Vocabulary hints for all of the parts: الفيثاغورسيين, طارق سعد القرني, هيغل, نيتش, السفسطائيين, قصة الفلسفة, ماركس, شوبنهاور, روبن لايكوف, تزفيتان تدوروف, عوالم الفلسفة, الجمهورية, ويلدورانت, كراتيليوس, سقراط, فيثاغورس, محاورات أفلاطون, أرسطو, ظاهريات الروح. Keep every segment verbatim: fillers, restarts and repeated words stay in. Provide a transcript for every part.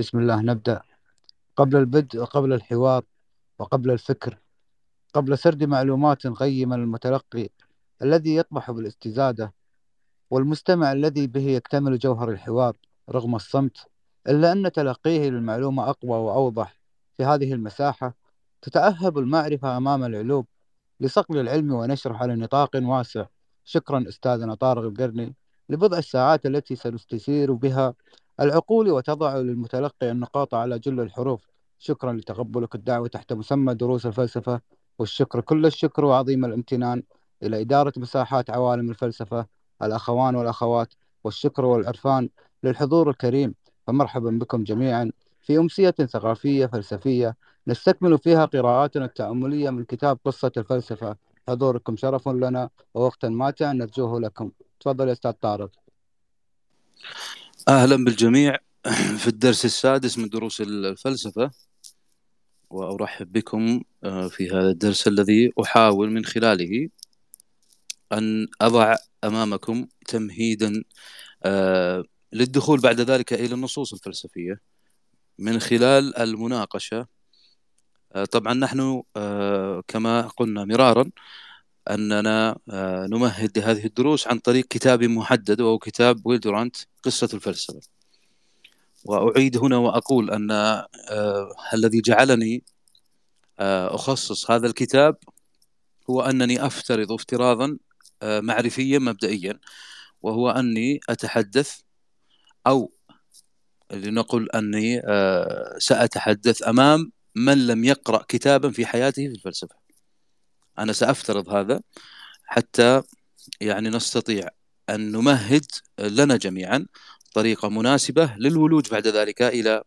بسم الله نبدأ. قبل البدء وقبل الحوار وقبل الفكر، قبل سرد معلومات قيمة للمتلقي الذي يطمح بالاستزادة، والمستمع الذي به يكتمل جوهر الحوار رغم الصمت، إلا أن تلقيه للمعلومة أقوى وأوضح. في هذه المساحة تتأهب المعرفة أمام العلوم لصقل العلم ونشره على نطاق واسع. شكرا أستاذنا طارق القرني لبضع الساعات التي سنستثير بها العقول وتضع للمتلقي النقاط على جل الحروف. شكرا لتقبلك الدعوة تحت مسمى دروس الفلسفة، والشكر كل الشكر وعظيم الامتنان إلى إدارة مساحات عوالم الفلسفة الأخوان والأخوات، والشكر والعرفان للحضور الكريم. فمرحبا بكم جميعا في أمسية ثقافية فلسفية نستكمل فيها قراءاتنا التأملية من كتاب قصة الفلسفة. حضوركم شرف لنا ووقتا ماتع نرجوه لكم. تفضل يا أستاذ طارق. أهلا بالجميع في الدرس السادس من دروس الفلسفة، وأرحب بكم في هذا الدرس الذي أحاول من خلاله أن أضع أمامكم تمهيدا للدخول بعد ذلك إلى النصوص الفلسفية من خلال المناقشة. طبعا نحن كما قلنا مرارا أننا نمهد لهذه الدروس عن طريق كتاب محدد، وهو كتاب ويلدورانت قصة الفلسفة. وأعيد هنا وأقول أن الذي جعلني أخصص هذا الكتاب هو أنني أفترض افتراضا معرفيا مبدئيا، وهو أني أتحدث أو لنقل أني سأتحدث أمام من لم يقرأ كتابا في حياته في الفلسفة. أنا سأفترض هذا حتى يعني نستطيع أن نمهد لنا جميعا طريقة مناسبة للولوج بعد ذلك إلى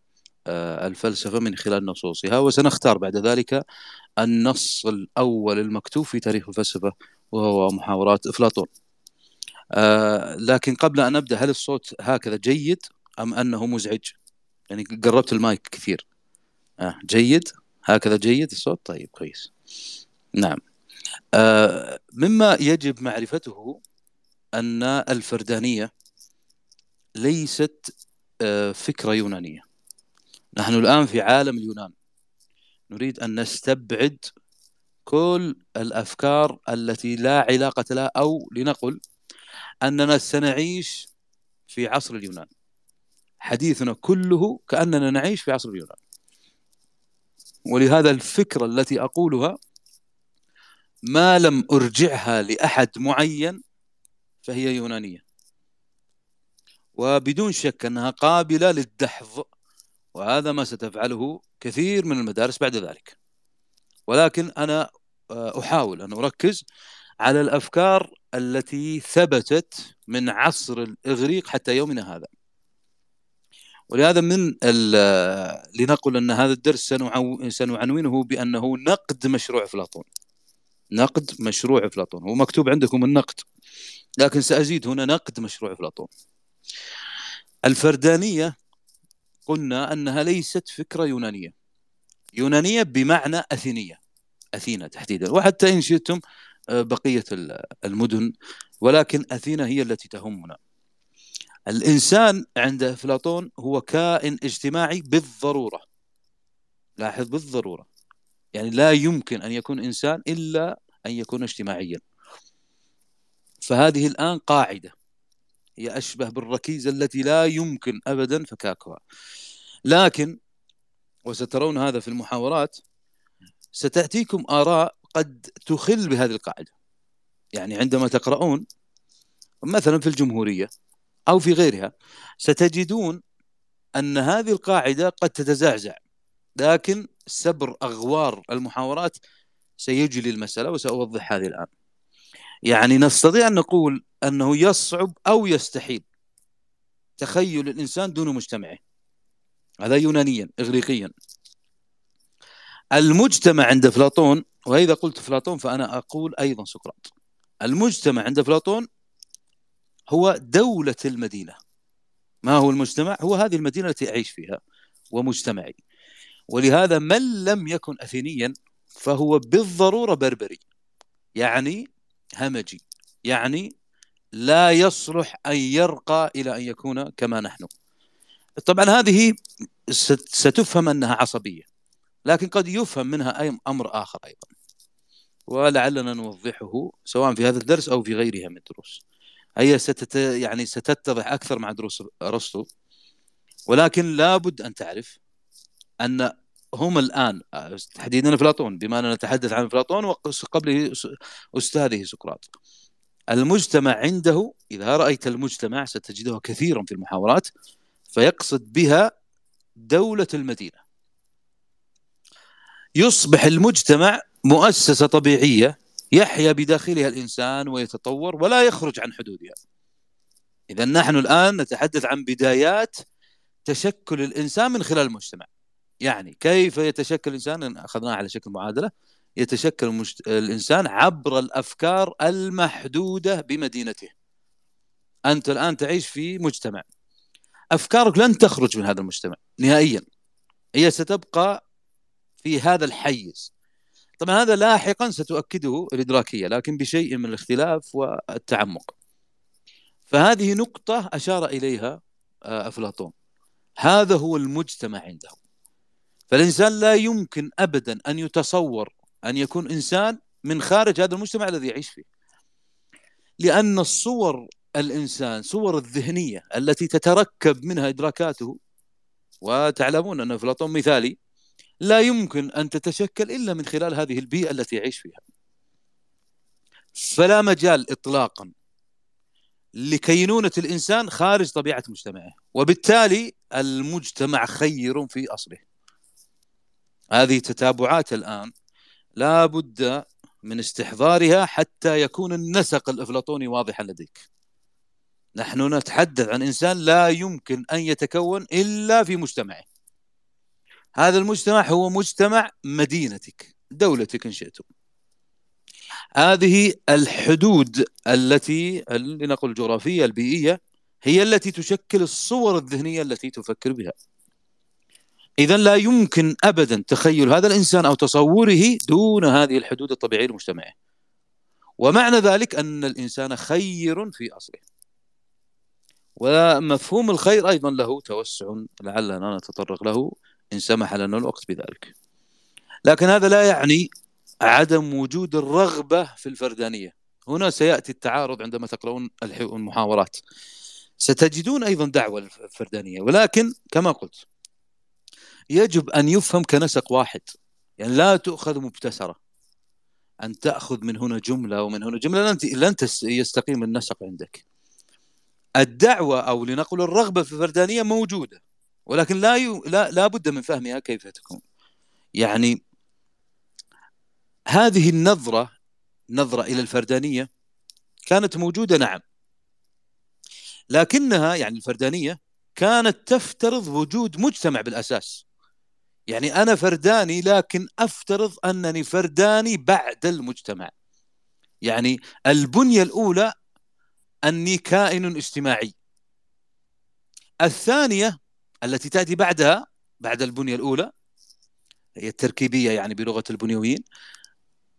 الفلسفة من خلال نصوصها. وسنختار بعد ذلك النص الأول المكتوب في تاريخ الفلسفة، وهو محاورات أفلاطون. لكن قبل أن أبدأ، هل الصوت هكذا جيد أم أنه مزعج؟ يعني قربت المايك كثير. آه جيد هكذا، جيد الصوت، طيب كويس. نعم، آه مما يجب معرفته أن الفردانية ليست آه فكرة يونانية. نحن الآن في عالم اليونان، نريد أن نستبعد كل الأفكار التي لا علاقة لها، أو لنقل أننا سنعيش في عصر اليونان. حديثنا كله كأننا نعيش في عصر اليونان، ولهذا الفكرة التي أقولها ما لم أرجعها لأحد معين فهي يونانية، وبدون شك أنها قابلة للدحض، وهذا ما ستفعله كثير من المدارس بعد ذلك. ولكن أنا أحاول أن أركز على الأفكار التي ثبتت من عصر الإغريق حتى يومنا هذا. ولهذا من لنقل أن هذا الدرس سنعنونه بأنه نقد مشروع أفلاطون. نقد مشروع أفلاطون، هو مكتوب عندكم النقد، لكن سأزيد هنا نقد مشروع أفلاطون. الفردانية قلنا أنها ليست فكرة يونانية، يونانية بمعنى أثينية، أثينا تحديدا، وحتى إن شئتم بقية المدن، ولكن أثينا هي التي تهمنا. الإنسان عند أفلاطون هو كائن اجتماعي بالضرورة، لاحظ بالضرورة، يعني لا يمكن أن يكون إنسان إلا أن يكون اجتماعيا. فهذه الآن قاعدة هي أشبه بالركيزة التي لا يمكن أبدا فكاكها. لكن وسترون هذا في المحاورات، ستأتيكم آراء قد تخل بهذه القاعدة. يعني عندما تقرؤون مثلا في الجمهورية أو في غيرها ستجدون أن هذه القاعدة قد تتزعزع، لكن سبر أغوار المحاورات سيجلي المسألة، وسأوضح هذه الآن. يعني نستطيع أن نقول أنه يصعب أو يستحيل تخيل الإنسان دون مجتمعه، هذا يونانيا إغريقيا. المجتمع عند أفلاطون، وإذا قلت أفلاطون فأنا أقول أيضا سقراط. المجتمع عند أفلاطون هو دولة المدينة. ما هو المجتمع؟ هو هذه المدينة التي أعيش فيها ومجتمعي. ولهذا من لم يكن أثينيا فهو بالضرورة بربري، يعني همجي، يعني لا يصلح أن يرقى إلى أن يكون كما نحن. طبعا هذه ستفهم أنها عصبية، لكن قد يفهم منها أي أمر آخر أيضا، ولعلنا نوضحه سواء في هذا الدرس أو في غيرها من الدروس. هي ستت يعني ستتضح أكثر مع دروس أرسطو، ولكن لابد أن تعرف أن هم الآن تحديدا أفلاطون، بما أننا نتحدث عن أفلاطون وقبله أستاذه سقراط، المجتمع عنده، إذا رأيت المجتمع ستجده كثيرا في المحاورات، فيقصد بها دولة المدينة. يصبح المجتمع مؤسسة طبيعية يحيا بداخلها الإنسان ويتطور ولا يخرج عن حدودها. إذا نحن الآن نتحدث عن بدايات تشكل الإنسان من خلال المجتمع، يعني كيف يتشكل الإنسان، أخذناها على شكل معادلة، يتشكل المجت... الإنسان عبر الأفكار المحدودة بمدينته. أنت الآن تعيش في مجتمع، أفكارك لن تخرج من هذا المجتمع نهائيا، هي ستبقى في هذا الحيز. طبعا هذا لاحقا ستؤكده الإدراكية، لكن بشيء من الاختلاف والتعمق. فهذه نقطة أشار إليها أفلاطون، هذا هو المجتمع عنده. فالإنسان لا يمكن أبدا أن يتصور أن يكون إنسان من خارج هذا المجتمع الذي يعيش فيه، لأن الصور الإنسان، صور الذهنية التي تتركب منها إدراكاته، وتعلمون أن أفلاطون مثالي، لا يمكن أن تتشكل إلا من خلال هذه البيئة التي يعيش فيها. فلا مجال إطلاقا لكينونة الإنسان خارج طبيعة مجتمعه، وبالتالي المجتمع خير في أصله. هذه تتابعات الآن لا بد من استحضارها حتى يكون النسق الأفلاطوني واضحا لديك. نحن نتحدث عن إنسان لا يمكن أن يتكون إلا في مجتمعه. هذا المجتمع هو مجتمع مدينتك، دولتك إن شئتم. هذه الحدود التي لنقل الجغرافية البيئية هي التي تشكل الصور الذهنية التي تفكر بها. إذن لا يمكن أبدا تخيل هذا الإنسان أو تصوره دون هذه الحدود الطبيعية المجتمعية، ومعنى ذلك أن الإنسان خير في أصله. ومفهوم الخير أيضا له توسع لعلنا نتطرق له إن سمح لنا الوقت بذلك، لكن هذا لا يعني عدم وجود الرغبة في الفردانية. هنا سيأتي التعارض عندما تقرؤون المحاورات، ستجدون أيضا دعوة للفردانية، ولكن كما قلت يجب أن يفهم كنسق واحد، يعني لا تأخذ مبتسرة، أن تأخذ من هنا جملة ومن هنا جملة، لن يستقيم النسق عندك. الدعوة أو لنقل الرغبة في الفردانية موجودة، ولكن لا, ي... لا لا بد من فهمها كيف تكون. يعني هذه النظرة، نظرة إلى الفردانية، كانت موجودة نعم، لكنها يعني الفردانية كانت تفترض وجود مجتمع بالأساس. يعني أنا فرداني، لكن أفترض أنني فرداني بعد المجتمع. يعني البنية الأولى أني كائن اجتماعي، الثانية التي تأتي بعدها بعد البنية الأولى، هي التركيبية يعني بلغة البنيويين،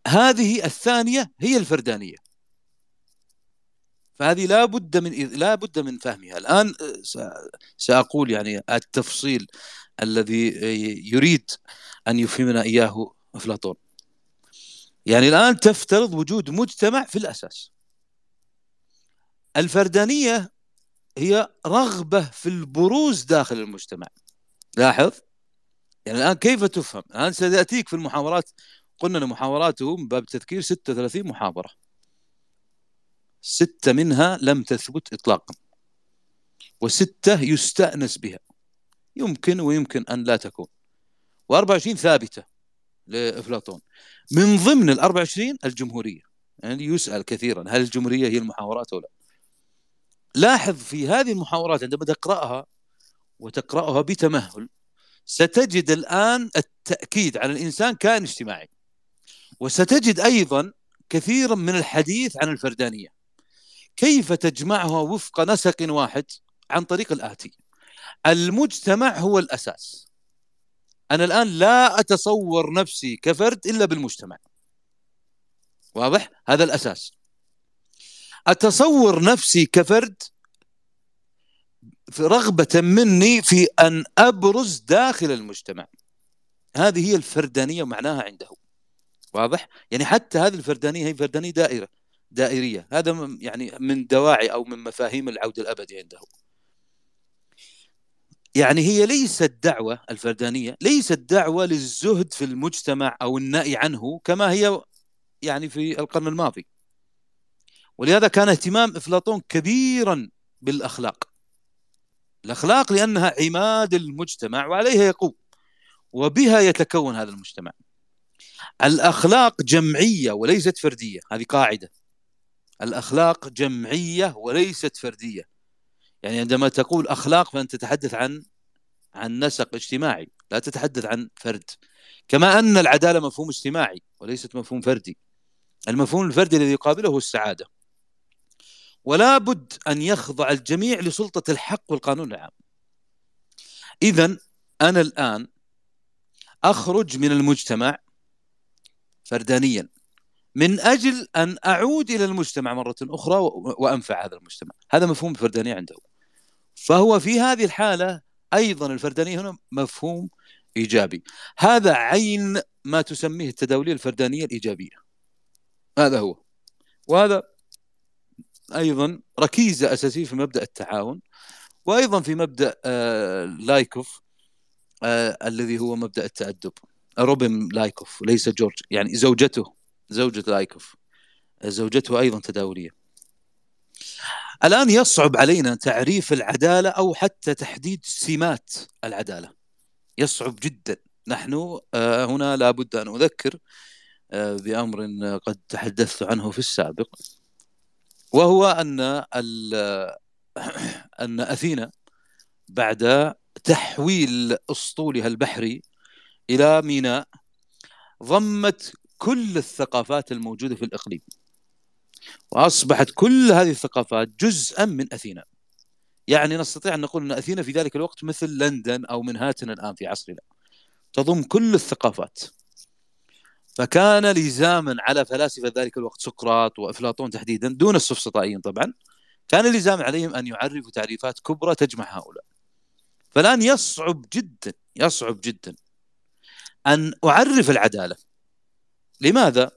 هذه الثانية هي الفردانية. فهذه لا بد من لا بد من فهمها. الآن سأقول يعني التفصيل الذي يريد أن يفهمنا إياه أفلاطون. يعني الآن تفترض وجود مجتمع في الأساس. الفردانية هي رغبة في البروز داخل المجتمع. لاحظ يعني الآن كيف تفهم. الآن سيأتيك في المحاورات، قلنا أن محاوراته من باب التذكير ستة وثلاثين محاورة، ستة منها لم تثبت إطلاقا، وستة يستأنس بها، يمكن ويمكن أن لا تكون، وأربعة وعشرين ثابتة لأفلاطون. من ضمن الأربع وعشرين الجمهورية، يعني يسأل كثيرا هل الجمهورية هي المحاورات أو لا. لاحظ في هذه المحاورات عندما تقرأها وتقرأها بتمهل، ستجد الآن التأكيد على الإنسان كائن اجتماعي، وستجد أيضا كثيرا من الحديث عن الفردانية. كيف تجمعها وفق نسق واحد؟ عن طريق الآتي: المجتمع هو الأساس، أنا الآن لا أتصور نفسي كفرد إلا بالمجتمع. واضح؟ هذا الأساس. أتصور نفسي كفرد رغبة مني في أن أبرز داخل المجتمع. هذه هي الفردانية ومعناها عنده، واضح؟ يعني حتى هذه الفردانية هي فردانية دائرة دائرية، هذا يعني من دواعي أو من مفاهيم العود الأبدي عنده. يعني هي ليست دعوة، الفردانية ليست دعوة للزهد في المجتمع أو النأي عنه كما هي يعني في القرن الماضي. ولهذا كان اهتمام أفلاطون كبيرا بالأخلاق، الأخلاق لأنها عماد المجتمع وعليها يقوم وبها يتكون هذا المجتمع. الأخلاق جمعية وليست فردية، هذه قاعدة، الأخلاق جمعية وليست فردية. يعني عندما تقول أخلاق فأنت تتحدث عن عن نسق اجتماعي، لا تتحدث عن فرد. كما أن العدالة مفهوم اجتماعي وليست مفهوم فردي، المفهوم الفردي الذي يقابله هو السعادة. ولا بد أن يخضع الجميع لسلطة الحق والقانون العام. إذن أنا الآن أخرج من المجتمع فردانيا من أجل أن أعود إلى المجتمع مرة أخرى وأنفع هذا المجتمع، هذا مفهوم الفردانية عنده. فهو في هذه الحالة أيضا الفردانية هنا مفهوم إيجابي، هذا عين ما تسميه التداولية الفردانية الإيجابية، هذا هو. وهذا أيضا ركيزة أساسية في مبدأ التعاون، وأيضا في مبدأ لايكوف الذي هو مبدأ التأدب، روبن لايكوف وليس جورج، يعني زوجته زوجة لايكوف زوجته أيضا تداولية. الآن يصعب علينا تعريف العدالة أو حتى تحديد سمات العدالة، يصعب جدا. نحن هنا لابد أن أذكر بأمر قد تحدثت عنه في السابق، وهو أن أن أثينا بعد تحويل أسطولها البحري إلى ميناء ضمت كل الثقافات الموجودة في الإقليم، وأصبحت كل هذه الثقافات جزءا من أثينا. يعني نستطيع أن نقول أن أثينا في ذلك الوقت مثل لندن أو منهاتن الآن في عصرنا، تضم كل الثقافات. فكان لزاما على فلاسفة ذلك الوقت، سقراط وأفلاطون تحديدا دون السفسطائيين طبعا، كان لزاما عليهم أن يعرفوا تعريفات كبرى تجمع هؤلاء. فالآن يصعب جدا يصعب جدا أن أعرف العدالة. لماذا؟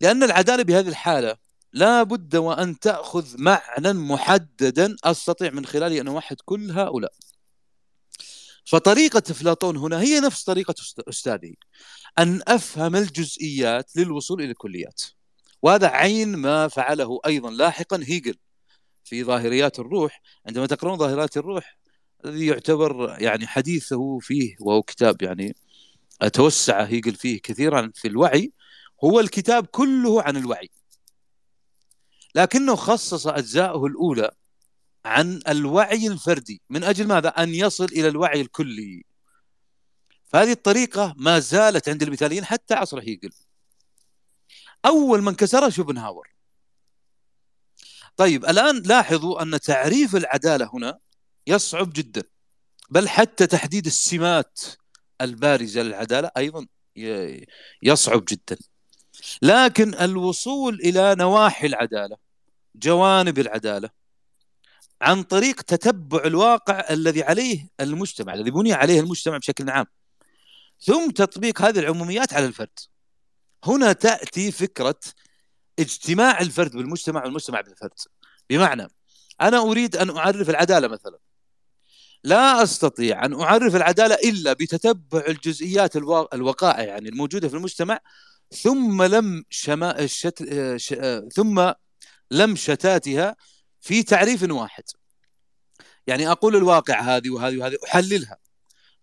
لأن العدالة بهذه الحالة لا بد وأن تأخذ معنى محددا أستطيع من خلاله أن أوحد كل هؤلاء. فطريقة أفلاطون هنا هي نفس طريقة أستاذي، أن أفهم الجزئيات للوصول إلى الكليات، وهذا عين ما فعله أيضا لاحقا هيغل في ظاهريات الروح. عندما تقرأون ظاهريات الروح الذي يعتبر يعني حديثه فيه، وهو كتاب يعني توسع هيغل فيه كثيرا في الوعي، هو الكتاب كله عن الوعي، لكنه خصص أجزاءه الأولى عن الوعي الفردي من أجل ماذا؟ أن يصل إلى الوعي الكلي. فهذه الطريقة ما زالت عند المثاليين حتى عصر هيغل، أول من كسرها شوبنهاور. طيب الآن لاحظوا أن تعريف العدالة هنا يصعب جدا، بل حتى تحديد السمات البارزة للعدالة أيضا يصعب جدا. لكن الوصول إلى نواحي العدالة، جوانب العدالة، عن طريق تتبع الواقع الذي عليه المجتمع، الذي بني عليه المجتمع بشكل عام، ثم تطبيق هذه العموميات على الفرد. هنا تأتي فكرة اجتماع الفرد بالمجتمع والمجتمع بالفرد. بمعنى أنا أريد أن أعرف العدالة مثلا، لا أستطيع أن أعرف العدالة إلا بتتبع الجزئيات الوقائع يعني الموجودة في المجتمع، ثم لم شما... شت... ش... ثم لم شتاتها في تعريف واحد. يعني أقول الواقع هذه وهذه وهذه أحللها،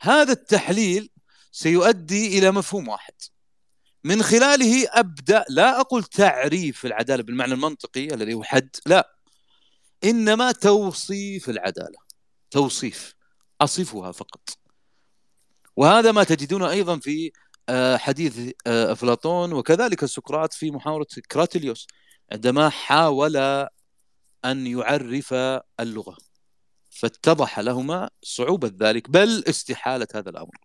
هذا التحليل سيؤدي إلى مفهوم واحد من خلاله أبدأ. لا أقول تعريف العدالة بالمعنى المنطقي الذي هو حد، لا، إنما توصيف العدالة، توصيف، أصفها فقط. وهذا ما تجدونه أيضا في حديث أفلاطون وكذلك سقراط في محاورة كراتيليوس، عندما حاول أن يعرف اللغة فاتضح لهما صعوبة ذلك، بل استحالة هذا الأمر،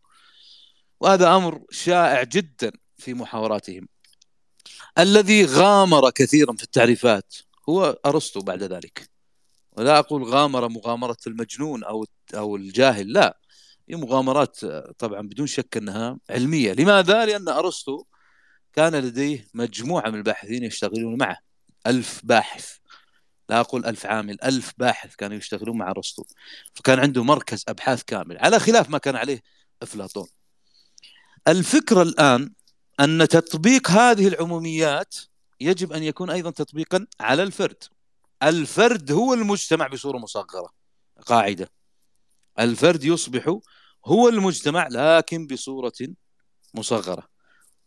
وهذا أمر شائع جدا في محاوراتهم. الذي غامر كثيرا في التعريفات هو أرسطو بعد ذلك، ولا أقول غامرة مغامرة المجنون أو أو الجاهل، لا، هي مغامرات طبعا بدون شك أنها علمية. لماذا؟ لأن أرسطو كان لديه مجموعة من الباحثين يشتغلون معه، ألف باحث، لا أقول ألف عامل، ألف باحث كانوا يشتغلون مع أرسطو، فكان عنده مركز أبحاث كامل على خلاف ما كان عليه أفلاطون. الفكرة الآن أن تطبيق هذه العموميات يجب أن يكون أيضا تطبيقا على الفرد. الفرد هو المجتمع بصورة مصغرة، قاعدة، الفرد يصبح هو المجتمع لكن بصورة مصغرة،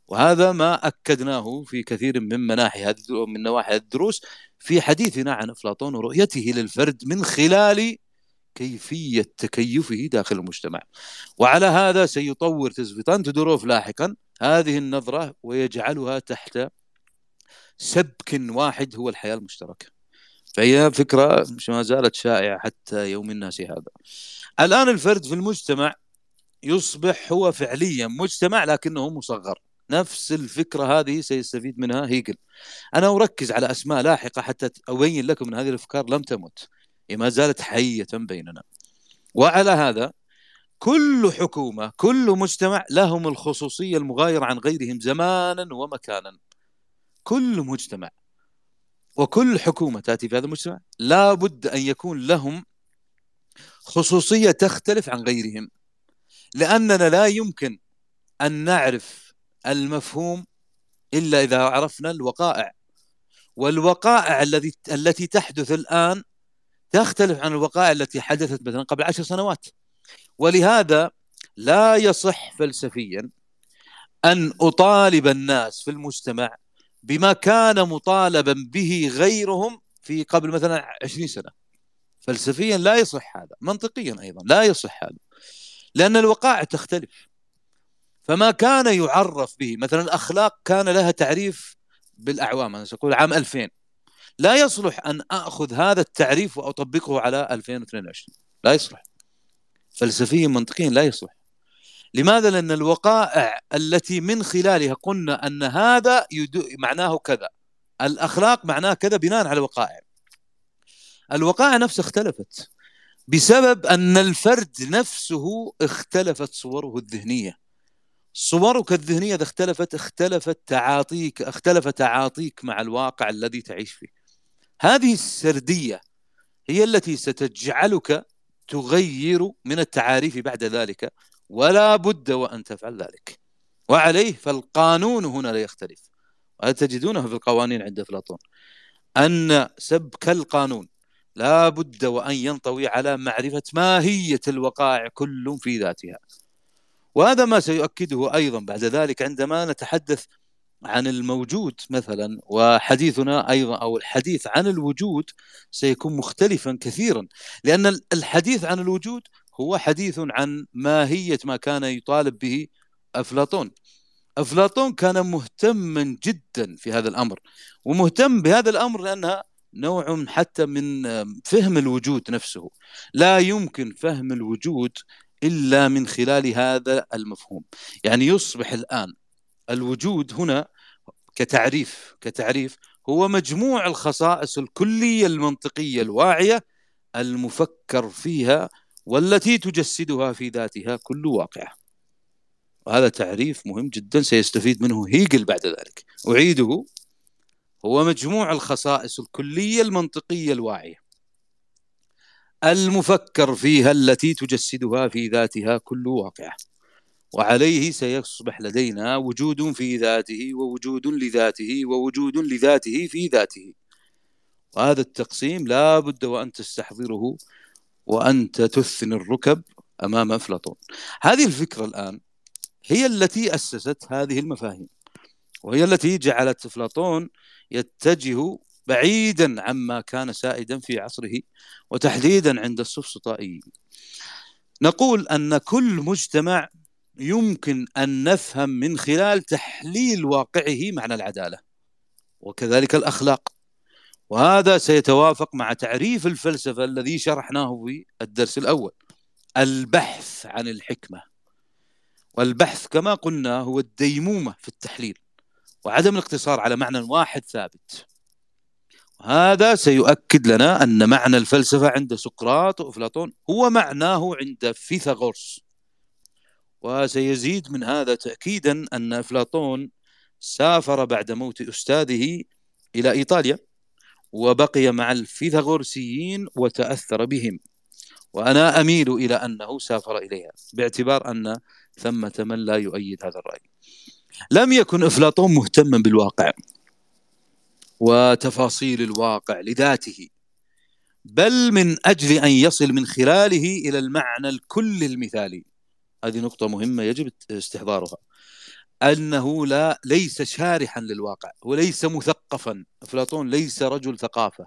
وهذا ما أكدناه في كثير من مناحي من نواحي الدروس في حديثنا عن أفلاطون ورؤيته للفرد من خلال كيفية تكيفه داخل المجتمع. وعلى هذا سيطور تزفيتان تدوروف لاحقا هذه النظرة ويجعلها تحت سبك واحد هو الحياة المشتركة، فهي فكرة ما زالت شائعة حتى يوم الناس هذا. الآن الفرد في المجتمع يصبح هو فعليا مجتمع لكنه مصغر، نفس الفكرة هذه سيستفيد منها هيغل. أنا أركز على أسماء لاحقة حتى أبين لكم أن هذه الأفكار لم تمت، ما زالت حية بيننا. وعلى هذا كل حكومة، كل مجتمع لهم الخصوصية المغايرة عن غيرهم زمانا ومكانا. كل مجتمع وكل حكومة تأتي في هذا المجتمع لا بد أن يكون لهم خصوصية تختلف عن غيرهم، لأننا لا يمكن أن نعرف المفهوم إلا إذا عرفنا الوقائع، والوقائع الذي التي تحدث الآن تختلف عن الوقائع التي حدثت مثلا قبل عشر سنوات. ولهذا لا يصح فلسفيا أن أطالب الناس في المجتمع بما كان مطالبا به غيرهم في قبل مثلا عشرين سنة. فلسفيا لا يصح هذا، منطقيا أيضا لا يصح هذا، لأن الوقائع تختلف. فما كان يعرف به مثلا الأخلاق كان لها تعريف بالأعوام، أنا سأقول عام ألفين، لا يصلح أن أخذ هذا التعريف وأطبقه على ألفين واثنين وعشرين، لا يصلح فلسفيا منطقيا، لا يصلح. لماذا؟ لأن الوقائع التي من خلالها قلنا أن هذا معناه كذا، الأخلاق معناه كذا، بناء على الوقائع. الوقائع نفسها اختلفت بسبب أن الفرد نفسه اختلفت صوره الذهنية. صورك الذهنية إذا اختلفت اختلفت تعاطيك اختلف تعاطيك مع الواقع الذي تعيش فيه. هذه السردية هي التي ستجعلك تغير من التعاريف بعد ذلك، ولا بد وأن تفعل ذلك. وعليه فالقانون هنا لا يختلف، وتجدونه في القوانين عند أفلاطون، أن سبك القانون لا بد وأن ينطوي على معرفة ماهية الوقائع كل في ذاتها. وهذا ما سيؤكده أيضا بعد ذلك عندما نتحدث عن الموجود مثلا، وحديثنا أيضا أو الحديث عن الوجود سيكون مختلفا كثيرا، لأن الحديث عن الوجود هو حديث عن ماهية ما كان يطالب به أفلاطون. أفلاطون كان مهتما جدا في هذا الأمر، ومهتم بهذا الأمر لأنها نوع حتى من فهم الوجود نفسه. لا يمكن فهم الوجود إلا من خلال هذا المفهوم. يعني يصبح الآن الوجود هنا كتعريف كتعريف هو مجموع الخصائص الكلية المنطقية الواعية المفكر فيها والتي تجسدها في ذاتها كل واقعة. وهذا تعريف مهم جدا سيستفيد منه هيغل بعد ذلك، أعيده، هو مجموع الخصائص الكلية المنطقية الواعية المفكر فيها التي تجسدها في ذاتها كل واقعة. وعليه سيصبح لدينا وجود في ذاته ووجود لذاته ووجود لذاته في ذاته. وهذا التقسيم لا بد وأن تستحضره وأنت تثني الركب أمام أفلاطون. هذه الفكرة الآن هي التي أسست هذه المفاهيم، وهي التي جعلت أفلاطون يتجه بعيدا عما كان سائدا في عصره، وتحديدا عند السفسطائيين. نقول أن كل مجتمع يمكن أن نفهم من خلال تحليل واقعه معنى العدالة وكذلك الأخلاق، وهذا سيتوافق مع تعريف الفلسفة الذي شرحناه في الدرس الأول، البحث عن الحكمة. والبحث كما قلنا هو الديمومة في التحليل وعدم الاقتصار على معنى واحد ثابت، هذا سيؤكد لنا أن معنى الفلسفة عند سقراط وأفلاطون هو معناه عند فيثاغورس. وسيزيد من هذا تأكيدا أن أفلاطون سافر بعد موت أستاذه إلى إيطاليا وبقي مع الفيثاغورسيين وتأثر بهم، وأنا أميل إلى أنه سافر إليها باعتبار أن ثمة من لا يؤيد هذا الرأي. لم يكن أفلاطون مهتما بالواقع وتفاصيل الواقع لذاته، بل من أجل أن يصل من خلاله إلى المعنى الكلي المثالي. هذه نقطة مهمة يجب استحضارها، أنه لا ليس شارحا للواقع وليس مثقفا. أفلاطون ليس رجل ثقافة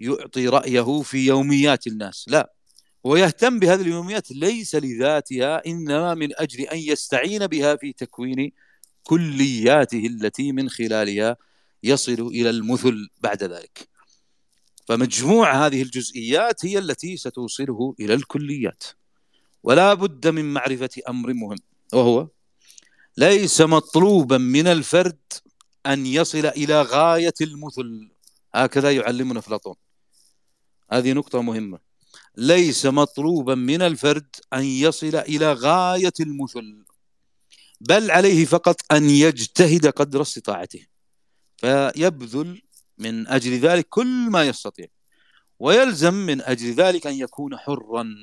يعطي رأيه في يوميات الناس، لا، ويهتم بهذه اليوميات ليس لذاتها إنما من أجل أن يستعين بها في تكوين كلياته التي من خلالها يصل إلى المثل بعد ذلك. فمجموع هذه الجزئيات هي التي ستوصله إلى الكليات. ولا بد من معرفة أمر مهم، وهو ليس مطلوبا من الفرد أن يصل إلى غاية المثل، هكذا يعلمنا أفلاطون. هذه نقطة مهمة، ليس مطلوبا من الفرد أن يصل إلى غاية المثل، بل عليه فقط أن يجتهد قدر استطاعته فيبذل من أجل ذلك كل ما يستطيع، ويلزم من أجل ذلك أن يكون حرا،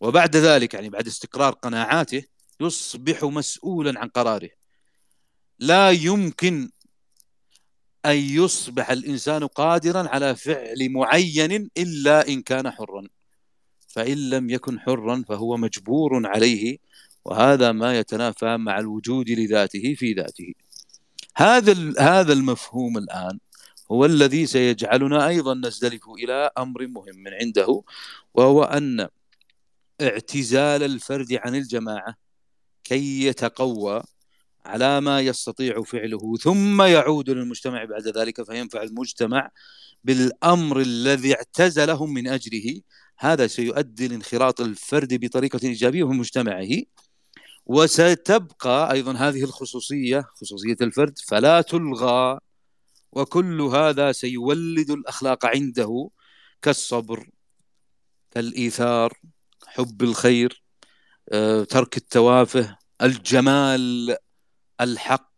وبعد ذلك يعني بعد استقرار قناعاته يصبح مسؤولا عن قراره. لا يمكن أن يصبح الإنسان قادرا على فعل معين إلا إن كان حرا، فإن لم يكن حرا فهو مجبور عليه، وهذا ما يتنافى مع الوجود لذاته في ذاته. هذا هذا المفهوم الآن هو الذي سيجعلنا أيضا نزدلف إلى أمر مهم من عنده، وهو أن اعتزال الفرد عن الجماعة كي يتقوى على ما يستطيع فعله، ثم يعود للمجتمع بعد ذلك فينفع المجتمع بالأمر الذي اعتزلهم من أجله، هذا سيؤدي لانخراط الفرد بطريقة إيجابية في مجتمعه، وستبقى أيضا هذه الخصوصية، خصوصية الفرد، فلا تلغى. وكل هذا سيولد الأخلاق عنده كالصبر، كالإيثار، حب الخير، ترك التوافه، الجمال، الحق.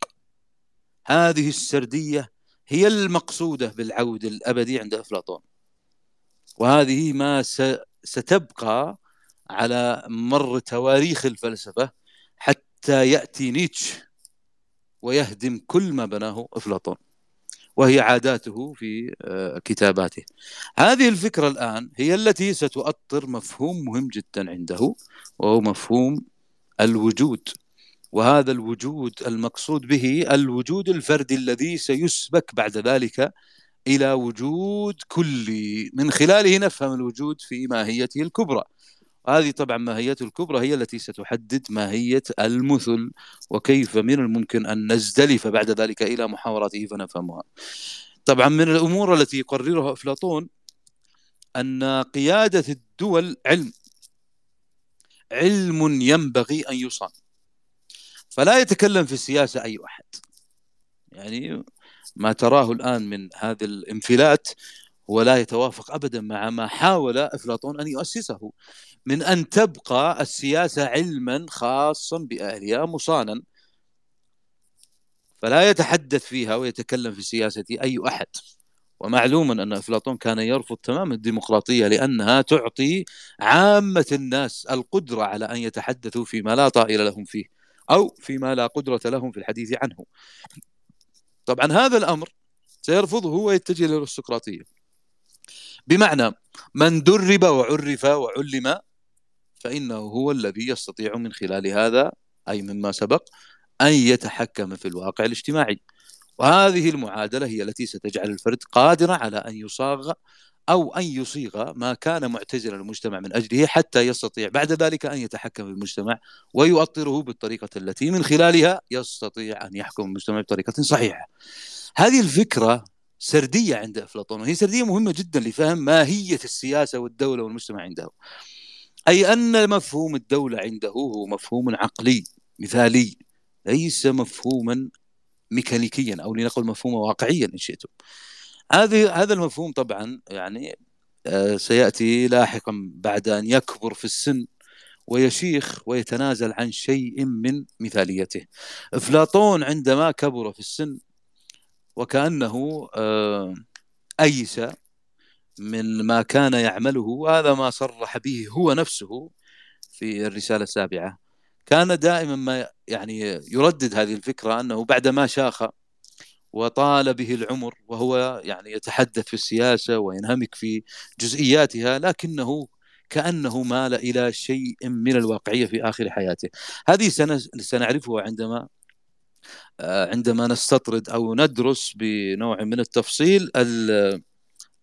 هذه السردية هي المقصودة بالعود الأبدي عند أفلاطون، وهذه ما ستبقى على مر تواريخ الفلسفة حتى يأتي نيتش ويهدم كل ما بناه أفلاطون، وهي عاداته في كتاباته. هذه الفكرة الآن هي التي ستؤطر مفهوم مهم جدا عنده، وهو مفهوم الوجود. وهذا الوجود المقصود به الوجود الفردي الذي سيسبك بعد ذلك إلى وجود كلي، من خلاله نفهم الوجود في ماهيته الكبرى. هذه طبعا ماهيته الكبرى هي التي ستحدد ماهية المثل، وكيف من الممكن أن نزدلف بعد ذلك إلى محاوراته فنفهمها. طبعا من الأمور التي يقررها أفلاطون أن قيادة الدول علم، علم ينبغي أن يصان، فلا يتكلم في السياسة أي أحد. يعني ما تراه الآن من هذا الانفلات ولا يتوافق أبدا مع ما حاول أفلاطون أن يؤسسه، من أن تبقى السياسة علما خاصا بأهلها مصانا، فلا يتحدث فيها ويتكلم في السياسة أي أحد. ومعلوما أن أفلاطون كان يرفض تماما الديمقراطية لأنها تعطي عامة الناس القدرة على أن يتحدثوا فيما لا طائل لهم فيه، أو فيما لا قدرة لهم في الحديث عنه. طبعا هذا الأمر سيرفضه ويتجه للأرستقراطية، بمعنى من درب وعرف وعلم فإنه هو الذي يستطيع من خلال هذا، أي مما سبق، أن يتحكم في الواقع الاجتماعي. وهذه المعادلة هي التي ستجعل الفرد قادرا على أن يصاغ أو أن يصيغ ما كان معتزلا المجتمع من أجله، حتى يستطيع بعد ذلك أن يتحكم في المجتمع ويؤطره بالطريقة التي من خلالها يستطيع أن يحكم المجتمع بطريقة صحيحة. هذه الفكرة سردية عند أفلاطون، وهي سردية مهمة جدا لفهم ماهية السياسة والدولة والمجتمع عنده. أي أن مفهوم الدولة عنده هو مفهوم عقلي مثالي، ليس مفهوما ميكانيكيا، أو لنقل مفهوما واقعيا إن شئتم. هذه هذا المفهوم طبعا يعني سيأتي لاحقا بعد أن يكبر في السن ويشيخ ويتنازل عن شيء من مثاليته. أفلاطون عندما كبر في السن وكأنه أيس من ما كان يعمله، هذا ما صرح به هو نفسه في الرسالة السابعة، كان دائما ما يعني يردد هذه الفكرة أنه بعدما شاخ وطال به العمر وهو يعني يتحدث في السياسة وينهمك في جزئياتها، لكنه كأنه مال إلى شيء من الواقعية في آخر حياته. هذه سنعرفها عندما عندما نستطرد أو ندرس بنوع من التفصيل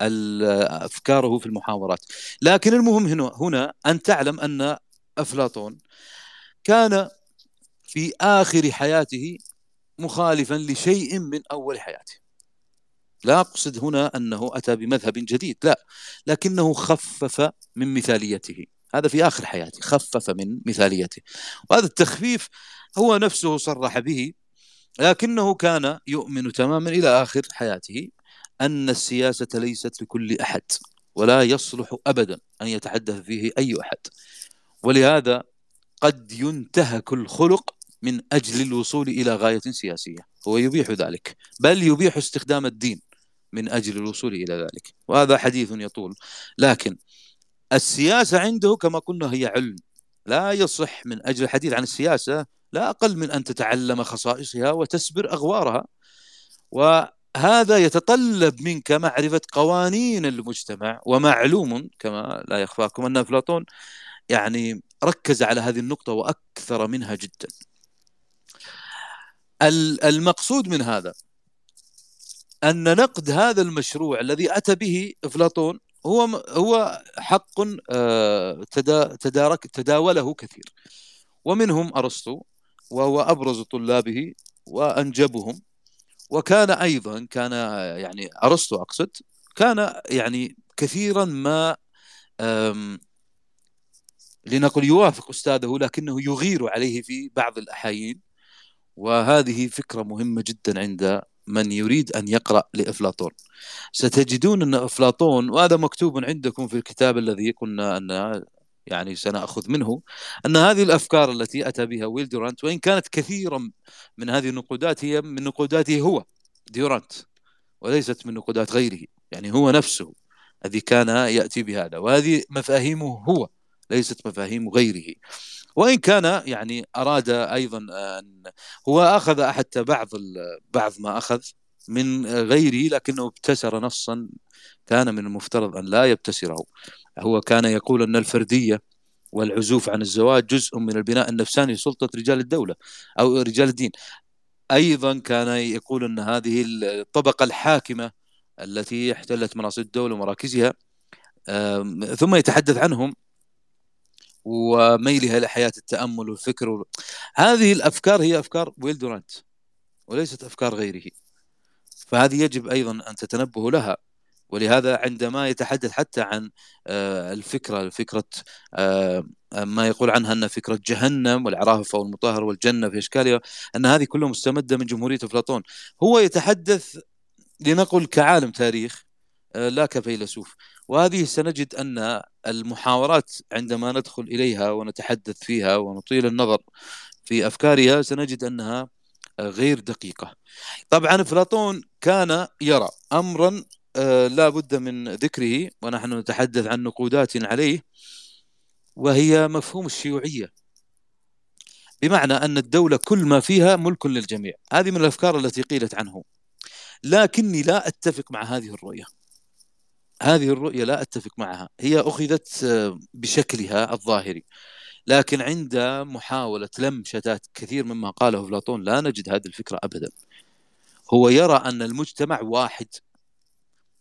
أفكاره في المحاورات. لكن المهم هنا, هنا أن تعلم أن أفلاطون كان في آخر حياته مخالفا لشيء من أول حياته. لا أقصد هنا أنه أتى بمذهب جديد، لا، لكنه خفف من مثاليته. هذا في آخر حياته خفف من مثاليته، وهذا التخفيف هو نفسه صرح به، لكنه كان يؤمن تماما إلى آخر حياته أن السياسة ليست لكل أحد ولا يصلح أبدا أن يتحدث فيه أي أحد، ولهذا قد ينتهك الخلق من أجل الوصول إلى غاية سياسية. هو يبيح ذلك، بل يبيح استخدام الدين من أجل الوصول إلى ذلك، وهذا حديث يطول. لكن السياسة عنده كما قلنا هي علم، لا يصح من أجل الحديث عن السياسة لا أقل من أن تتعلم خصائصها وتسبر أغوارها، وهذا يتطلب منك معرفة قوانين المجتمع. ومعلوم كما لا يخفاكم أن أفلاطون يعني ركز على هذه النقطة وأكثر منها جدا. المقصود من هذا أن نقد هذا المشروع الذي أتى به أفلاطون هو هو حق تدارك تداوله كثير، ومنهم أرسطو وهو أبرز طلابه وأنجبهم. وكان أيضا كان يعني أرسطو أقصد كان يعني كثيرا ما لنقل يوافق أستاذه، لكنه يغير عليه في بعض الأحايين، وهذه فكرة مهمة جدا عند من يريد أن يقرأ لأفلاطون. ستجدون أن أفلاطون، وهذا مكتوب عندكم في الكتاب الذي قلنا أن يعني سنأخذ منه، أن هذه الأفكار التي أتى بها ويلدورانت، وإن كانت كثيرا من هذه النقودات هي من نقوداته هو ديورانت وليست من نقودات غيره، يعني هو نفسه الذي كان يأتي بهذا، وهذه مفاهيمه هو ليست مفاهيم غيره. وإن كان يعني أراد أيضا أن هو أخذ حتى بعض بعض ما أخذ من غيره، لكنه ابتسر نصا كان من المفترض أن لا يبتسره. هو كان يقول أن الفردية والعزوف عن الزواج جزء من البناء النفساني لسلطة رجال الدولة أو رجال الدين. أيضا كان يقول أن هذه الطبقة الحاكمة التي احتلت مناصب الدولة ومراكزها، ثم يتحدث عنهم وميلها لحياة التأمل والفكر و... هذه الأفكار هي أفكار ويلدورانت وليست أفكار غيره، فهذه يجب أيضا أن تتنبه لها. ولهذا عندما يتحدث حتى عن الفكرة فكرة ما يقول عنها أن فكرة جهنم والعرافة والمطهر والجنة في إشكالها، أن هذه كلها مستمدة من جمهورية أفلاطون. هو يتحدث لنقل كعالم تاريخ لا كفيلسوف، وهذه سنجد أن المحاورات عندما ندخل إليها ونتحدث فيها ونطيل النظر في أفكارها سنجد أنها غير دقيقة. طبعا أفلاطون كان يرى أمرا لا بد من ذكره ونحن نتحدث عن نقودات عليه، وهي مفهوم الشيوعية، بمعنى أن الدولة كل ما فيها ملك للجميع. هذه من الأفكار التي قيلت عنه، لكني لا أتفق مع هذه الرؤية. هذه الرؤية لا أتفق معها، هي أخذت بشكلها الظاهري، لكن عند محاولة لم شتات كثير مما قاله أفلاطون لا نجد هذه الفكرة أبدا. هو يرى أن المجتمع واحد،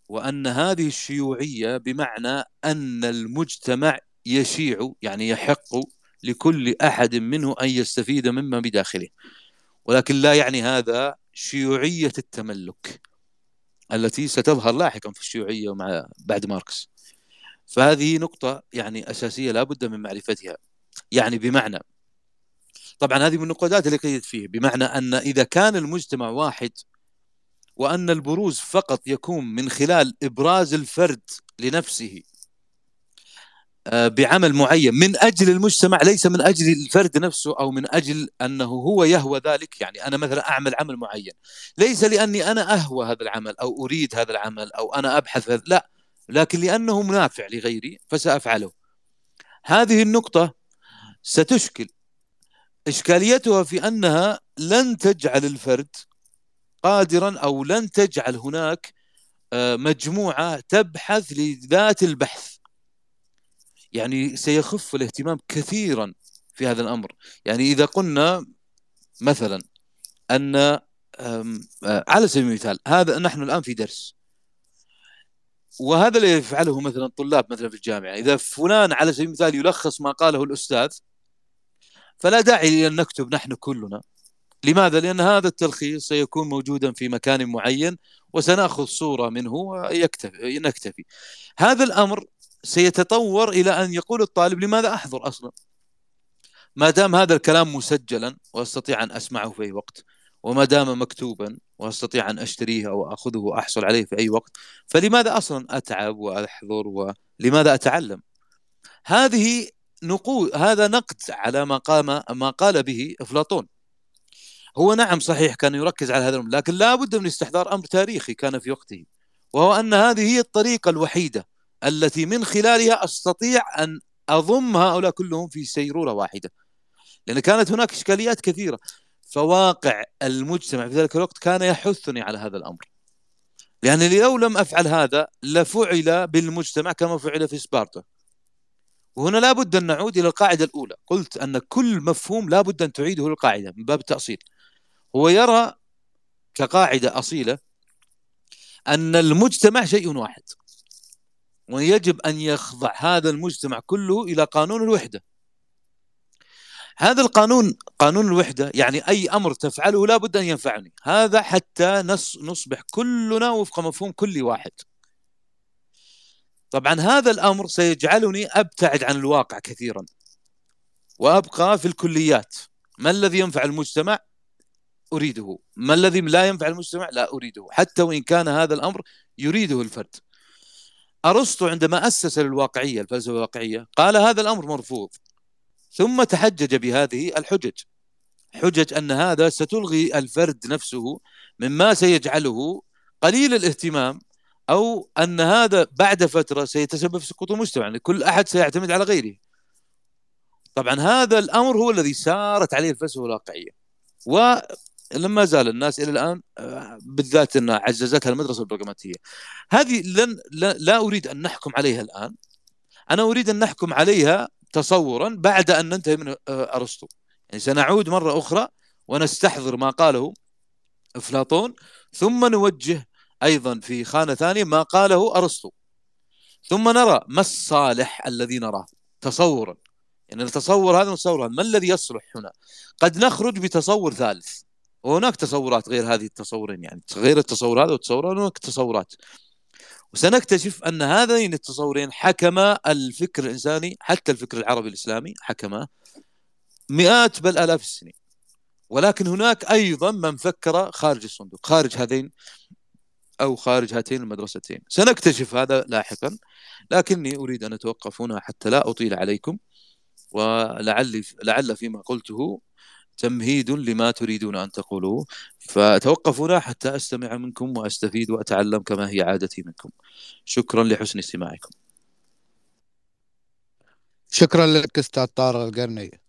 وأن هذه الشيوعية بمعنى أن المجتمع يشيع، يعني يحق لكل أحد منه أن يستفيد مما بداخله، ولكن لا يعني هذا شيوعية التملك التي ستظهر لاحقا في الشيوعية ومع بعد ماركس. فهذه نقطة يعني أساسية لا بد من معرفتها. يعني بمعنى طبعا هذه من النقودات اللي قيدت فيه، بمعنى أن إذا كان المجتمع واحد وأن البروز فقط يكون من خلال إبراز الفرد لنفسه بعمل معين من أجل المجتمع، ليس من أجل الفرد نفسه أو من أجل أنه هو يهوى ذلك. يعني أنا مثلا أعمل عمل معين ليس لأني أنا أهوى هذا العمل أو أريد هذا العمل أو أنا أبحث هذا، لا، لكن لأنه منافع لغيري فسأفعله. هذه النقطة ستشكل، إشكاليتها في أنها لن تجعل الفرد قادرا أو لن تجعل هناك مجموعة تبحث لذات البحث، يعني سيخف الاهتمام كثيرا في هذا الأمر. يعني إذا قلنا مثلا أن على سبيل المثال هذا نحن الآن في درس، وهذا اللي يفعله مثلا الطلاب مثلا في الجامعة، إذا فلان على سبيل المثال يلخص ما قاله الأستاذ فلا داعي لأن نكتب نحن كلنا. لماذا؟ لأن هذا التلخيص سيكون موجودا في مكان معين وسنأخذ صورة منه ويكتفي. هذا الأمر سيتطور إلى أن يقول الطالب لماذا أحضر أصلا ما دام هذا الكلام مسجلا وأستطيع أن أسمعه في أي وقت، وما دام مكتوبا وأستطيع أن أشتريه وأخذه وأحصل عليه في أي وقت، فلماذا أصلا أتعب وأحضر ولماذا أتعلم؟ هذه نقود، هذا نقد على ما قام ما قال به أفلاطون. هو نعم صحيح كان يركز على هذا الأمر، لكن لا بد من استحضار أمر تاريخي كان في وقته، وهو أن هذه هي الطريقة الوحيدة التي من خلالها أستطيع أن أضم هؤلاء كلهم في سيرورة واحدة، لأن كانت هناك إشكاليات كثيرة. فواقع المجتمع في ذلك الوقت كان يحثني على هذا الأمر، لأن لو لم أفعل هذا لفعل بالمجتمع كما فعل في سبارتا. وهنا لا بد أن نعود إلى القاعدة الأولى، قلت أن كل مفهوم لا بد أن تعيده للقاعدة من باب التأصيل. هو يرى كقاعدة أصيلة أن المجتمع شيء واحد، ويجب أن يخضع هذا المجتمع كله إلى قانون الوحدة. هذا القانون، قانون الوحدة، يعني أي أمر تفعله لا بد أن ينفعني، هذا حتى نصبح كلنا وفق مفهوم كل واحد. طبعا هذا الأمر سيجعلني أبتعد عن الواقع كثيرا وأبقى في الكليات. ما الذي ينفع المجتمع؟ أريده. ما الذي لا ينفع المجتمع؟ لا أريده، حتى وإن كان هذا الأمر يريده الفرد. أرسطو عندما أسس للواقعية، الفلسفة الواقعية، قال هذا الأمر مرفوض، ثم تحجج بهذه الحجج، حجج أن هذا ستلغي الفرد نفسه مما سيجعله قليل الاهتمام، أو أن هذا بعد فترة سيتسبب في سقوط المجتمع، يعني كل أحد سيعتمد على غيره. طبعا هذا الأمر هو الذي سارت عليه الفلسفة الواقعية، ولما زال الناس إلى الآن، بالذات أن عززتها المدرسة البراغماتية. هذه لن لا أريد أن نحكم عليها الآن، أنا أريد أن نحكم عليها تصورا بعد أن ننتهي من أرسطو. يعني سنعود مرة أخرى ونستحضر ما قاله أفلاطون، ثم نوجه أيضا في خانة ثانية ما قاله أرسطو، ثم نرى ما الصالح الذي نراه تصورا. يعني نتصور هذا ونتصور هذا، ما الذي يصلح هنا؟ قد نخرج بتصور ثالث، وهناك تصورات غير هذه التصورين، يعني غير التصور هذا والتصور، هناك تصورات، وسنكتشف أن هذين التصورين حكما الفكر الإنساني، حتى الفكر العربي الإسلامي حكما مئات بل آلاف السنين. ولكن هناك أيضا من فكر خارج الصندوق، خارج هذين أو خارج هاتين المدرستين، سنكتشف هذا لاحقا. لكني أريد أن أتوقف هنا حتى لا أطيل عليكم، ولعل لعل فيما قلته تمهيد لما تريدون أن تقولوه، فأتوقف هنا حتى أستمع منكم وأستفيد وأتعلم كما هي عادتي منكم. شكرا لحسن استماعكم. شكرا لك أستاذ طارق القرني.